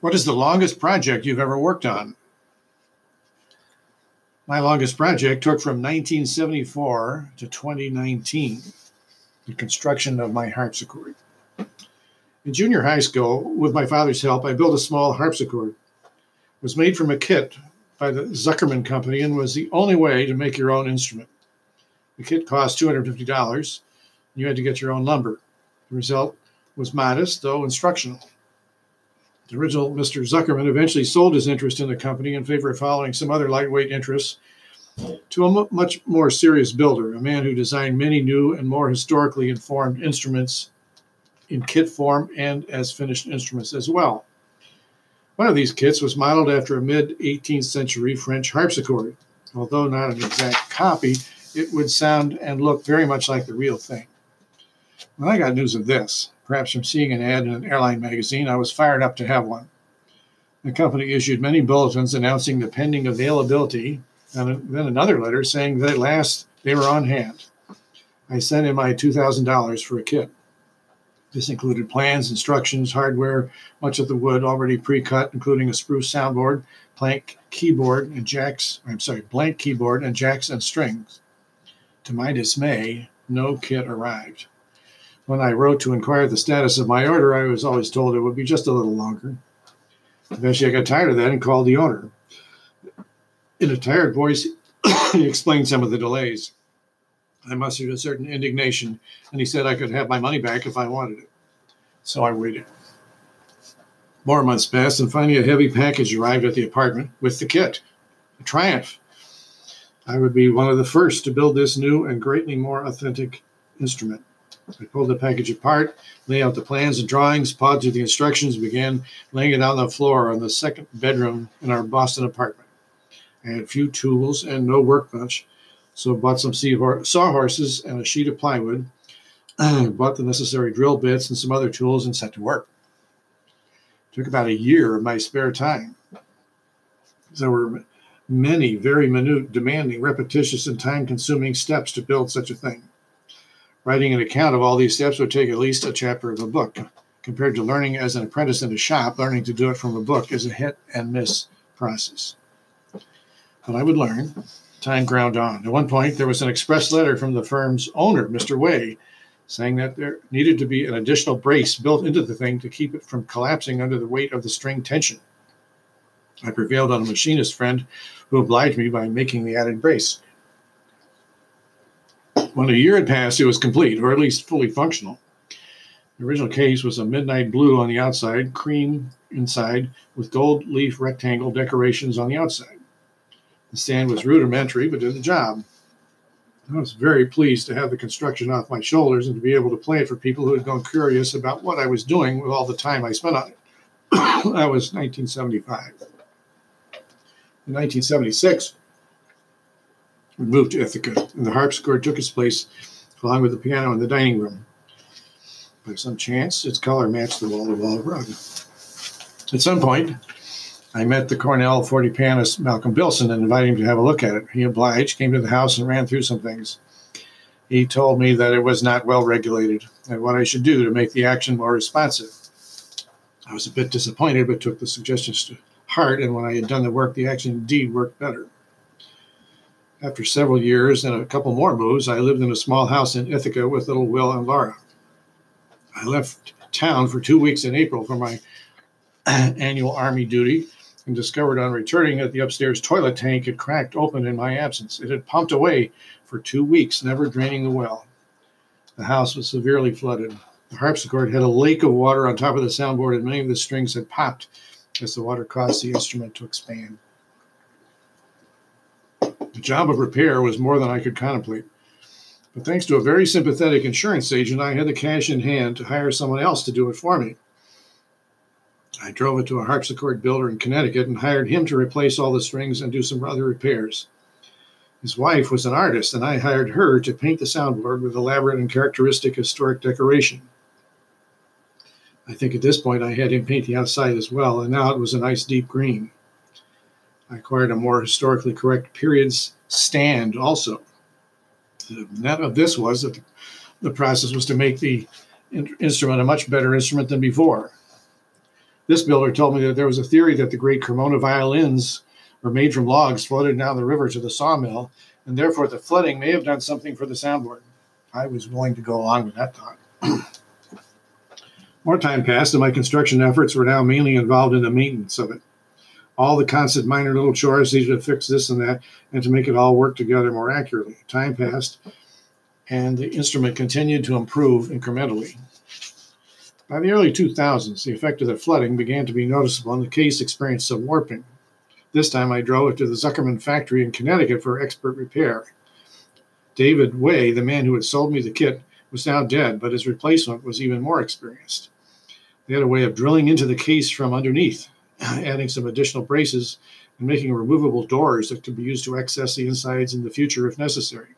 What is the longest project you've ever worked on? My longest project took from 1974 to 2019, the construction of my harpsichord. In junior high school, with my father's help, I built a small harpsichord. It was made from a kit by the Zuckerman Company and was the only way to make your own instrument. The kit cost $250, and you had to get your own lumber. The result was modest, though instructional. The original Mr. Zuckerman eventually sold his interest in the company in favor of following some other lightweight interests to a much more serious builder, a man who designed many new and more historically informed instruments in kit form and as finished instruments as well. One of these kits was modeled after a mid-18th century French harpsichord. Although not an exact copy, it would sound and look very much like the real thing. When I got news of this, perhaps from seeing an ad in an airline magazine, I was fired up to have one. The company issued many bulletins announcing the pending availability, and then another letter saying that at last they were on hand. I sent in my $2,000 for a kit. This included plans, instructions, hardware, much of the wood already pre-cut, including a spruce soundboard, blank keyboard and jacks and strings. To my dismay, no kit arrived. When I wrote to inquire the status of my order, I was always told it would be just a little longer. Eventually, I got tired of that and called the owner. In a tired voice, he explained some of the delays. I mustered a certain indignation, and he said I could have my money back if I wanted it. So I waited. More months passed, and finally a heavy package arrived at the apartment with the kit. A triumph. I would be one of the first to build this new and greatly more authentic instrument. I pulled the package apart, laid out the plans and drawings, pawed through the instructions, and began laying it on the floor in the second bedroom in our Boston apartment. I had few tools and no workbench, so bought some sawhorses and a sheet of plywood, bought the necessary drill bits and some other tools, and set to work. It took about a year of my spare time. There were many very minute, demanding, repetitious, and time-consuming steps to build such a thing. Writing an account of all these steps would take at least a chapter of a book. Compared to learning as an apprentice in a shop, learning to do it from a book is a hit-and-miss process. But I would learn. Time ground on. At one point, there was an express letter from the firm's owner, Mr. Way, saying that there needed to be an additional brace built into the thing to keep it from collapsing under the weight of the string tension. I prevailed on a machinist friend who obliged me by making the added brace. When a year had passed, it was complete, or at least fully functional. The original case was a midnight blue on the outside, cream inside, with gold leaf rectangle decorations on the outside. The stand was rudimentary, but did the job. I was very pleased to have the construction off my shoulders and to be able to play it for people who had gone curious about what I was doing with all the time I spent on it. That was 1975. In 1976, we moved to Ithaca, and the harpsichord took its place along with the piano in the dining room. By some chance, its color matched the wall-to-wall rug. At some point, I met the Cornell 40 pianist Malcolm Bilson and invited him to have a look at it. He obliged, came to the house, and ran through some things. He told me that it was not well regulated and what I should do to make the action more responsive. I was a bit disappointed, but took the suggestions to heart, and when I had done the work, the action indeed worked better. After several years and a couple more moves, I lived in a small house in Ithaca with little Will and Laura. I left town for 2 weeks in April for my annual Army duty, and discovered on returning that the upstairs toilet tank had cracked open in my absence. It had pumped away for 2 weeks, never draining the well. The house was severely flooded. The harpsichord had a lake of water on top of the soundboard, and many of the strings had popped as the water caused the instrument to expand. The job of repair was more than I could contemplate, but thanks to a very sympathetic insurance agent, I had the cash in hand to hire someone else to do it for me. I drove it to a harpsichord builder in Connecticut and hired him to replace all the strings and do some other repairs. His wife was an artist, and I hired her to paint the soundboard with elaborate and characteristic historic decoration. I think at this point I had him paint the outside as well, and now it was a nice deep green. I acquired a more historically correct periods stand also. The net of this was that the process was to make the instrument a much better instrument than before. this builder told me that there was a theory that the great Cremona violins were made from logs floated down the river to the sawmill, and therefore the flooding may have done something for the soundboard. I was willing to go along with that thought. More time passed, and my construction efforts were now mainly involved in the maintenance of it. All the constant minor little chores needed to fix this and that, and to make it all work together more accurately. Time passed, and the instrument continued to improve incrementally. By the early 2000s, the effect of the flooding began to be noticeable, and the case experienced some warping. This time I drove it to the Zuckerman factory in Connecticut for expert repair. David Way, the man who had sold me the kit, was now dead, but his replacement was even more experienced. They had a way of drilling into the case from underneath, adding some additional braces and making removable doors that could be used to access the insides in the future if necessary.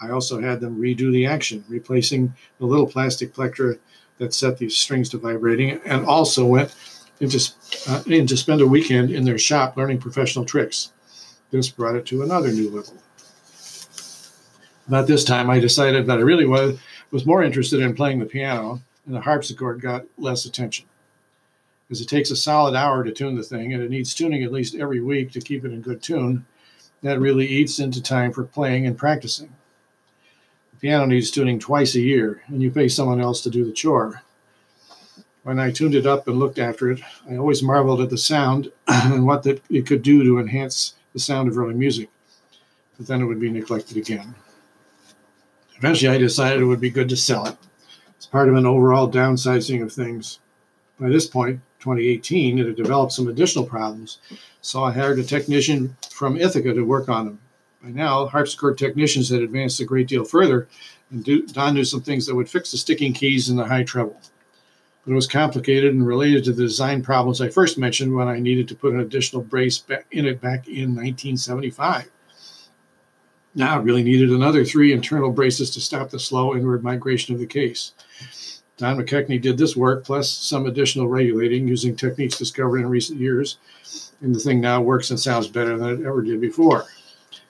I also had them redo the action, replacing the little plastic plectra that set these strings to vibrating, and also went in to spend a weekend in their shop learning professional tricks. This brought it to another new level. About this time, I decided that I really was more interested in playing the piano, and the harpsichord got less attention, as it takes a solid hour to tune the thing, and it needs tuning at least every week to keep it in good tune. That really eats into time for playing and practicing. The piano needs tuning twice a year, and you pay someone else to do the chore. When I tuned it up and looked after it, I always marveled at the sound and what it could do to enhance the sound of early music, but then it would be neglected again. Eventually, I decided it would be good to sell it. It's part of an overall downsizing of things. By this point, 2018, it had developed some additional problems, so I hired a technician from Ithaca to work on them. By now, harpsichord technicians had advanced a great deal further, and Don knew some things that would fix the sticking keys and the high treble. But it was complicated and related to the design problems I first mentioned when I needed to put an additional brace in it back in 1975. Now it really needed another 3 internal braces to stop the slow inward migration of the case. Don McKechnie did this work, plus some additional regulating using techniques discovered in recent years, and the thing now works and sounds better than it ever did before.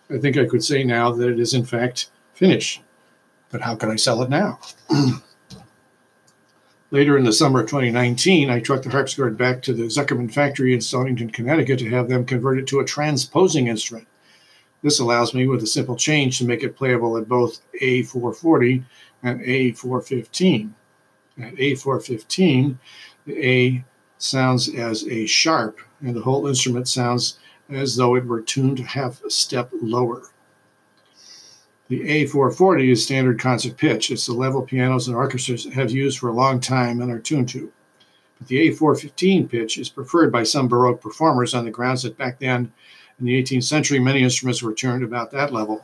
I think I could say now that it is, in fact, finished. But how can I sell it now? Later in the summer of 2019, I trucked the harpsichord back to the Zuckerman factory in Stonington, Connecticut, to have them convert it to a transposing instrument. This allows me, with a simple change, to make it playable at both A440 and A415. At A415, the A sounds as a sharp, and the whole instrument sounds as though it were tuned half a step lower. The A440 is standard concert pitch. It's the level pianos and orchestras have used for a long time and are tuned to. But the A415 pitch is preferred by some Baroque performers on the grounds that back then, in the 18th century, many instruments were tuned about that level.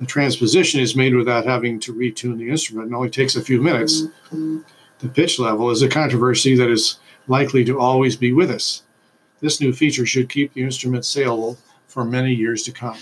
The transposition is made without having to retune the instrument and only takes a few minutes. The pitch level is a controversy that is likely to always be with us. This new feature should keep the instrument saleable for many years to come.